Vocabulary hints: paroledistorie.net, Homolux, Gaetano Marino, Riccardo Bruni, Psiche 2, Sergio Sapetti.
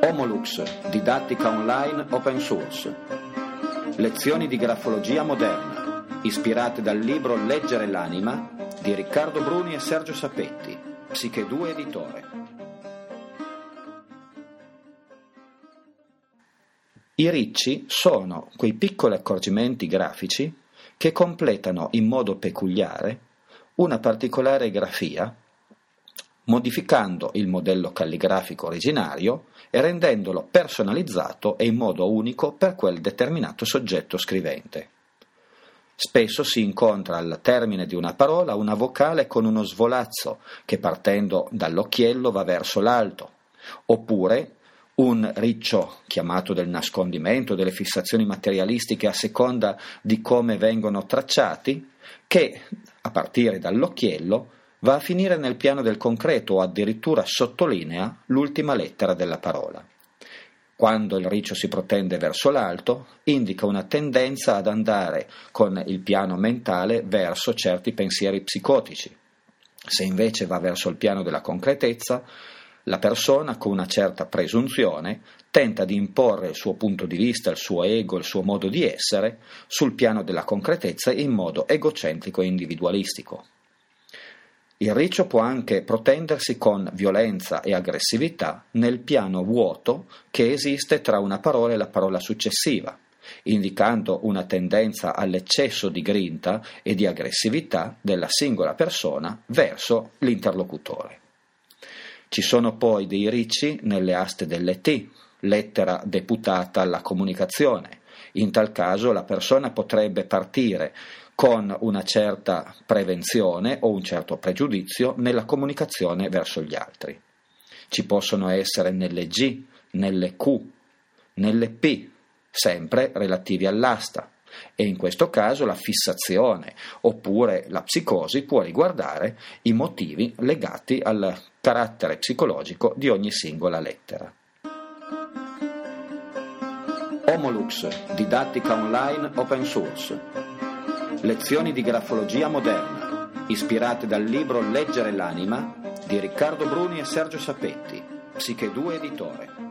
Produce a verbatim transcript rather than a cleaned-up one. Homolux, didattica online open source. Lezioni di grafologia moderna, ispirate dal libro Leggere l'anima di Riccardo Bruni e Sergio Sapetti, Psiche due editore. I ricci sono quei piccoli accorgimenti grafici che completano in modo peculiare una particolare grafia, modificando il modello calligrafico originario e rendendolo personalizzato e in modo unico per quel determinato soggetto scrivente. Spesso si incontra al termine di una parola una vocale con uno svolazzo che partendo dall'occhiello va verso l'alto, oppure un riccio chiamato del nascondimento, delle fissazioni materialistiche a seconda di come vengono tracciati, che a partire dall'occhiello va a finire nel piano del concreto o addirittura sottolinea l'ultima lettera della parola. Quando il riccio si protende verso l'alto, indica una tendenza ad andare con il piano mentale verso certi pensieri psicotici. Se invece va verso il piano della concretezza, la persona, con una certa presunzione, tenta di imporre il suo punto di vista, il suo ego, il suo modo di essere sul piano della concretezza in modo egocentrico e individualistico. Il riccio può anche protendersi con violenza e aggressività nel piano vuoto che esiste tra una parola e la parola successiva, indicando una tendenza all'eccesso di grinta e di aggressività della singola persona verso l'interlocutore. Ci sono poi dei ricci nelle aste delle T, lettera deputata alla comunicazione. In tal caso la persona potrebbe partire con una certa prevenzione o un certo pregiudizio nella comunicazione verso gli altri. Ci possono essere nelle G, nelle Q, nelle P, sempre relativi all'asta, e in questo caso la fissazione oppure la psicosi può riguardare i motivi legati al carattere psicologico di ogni singola lettera. Homolux, didattica online open source. Lezioni di grafologia moderna, ispirate dal libro Leggere l'anima di Riccardo Bruni e Sergio Sapetti, Psiche due editore.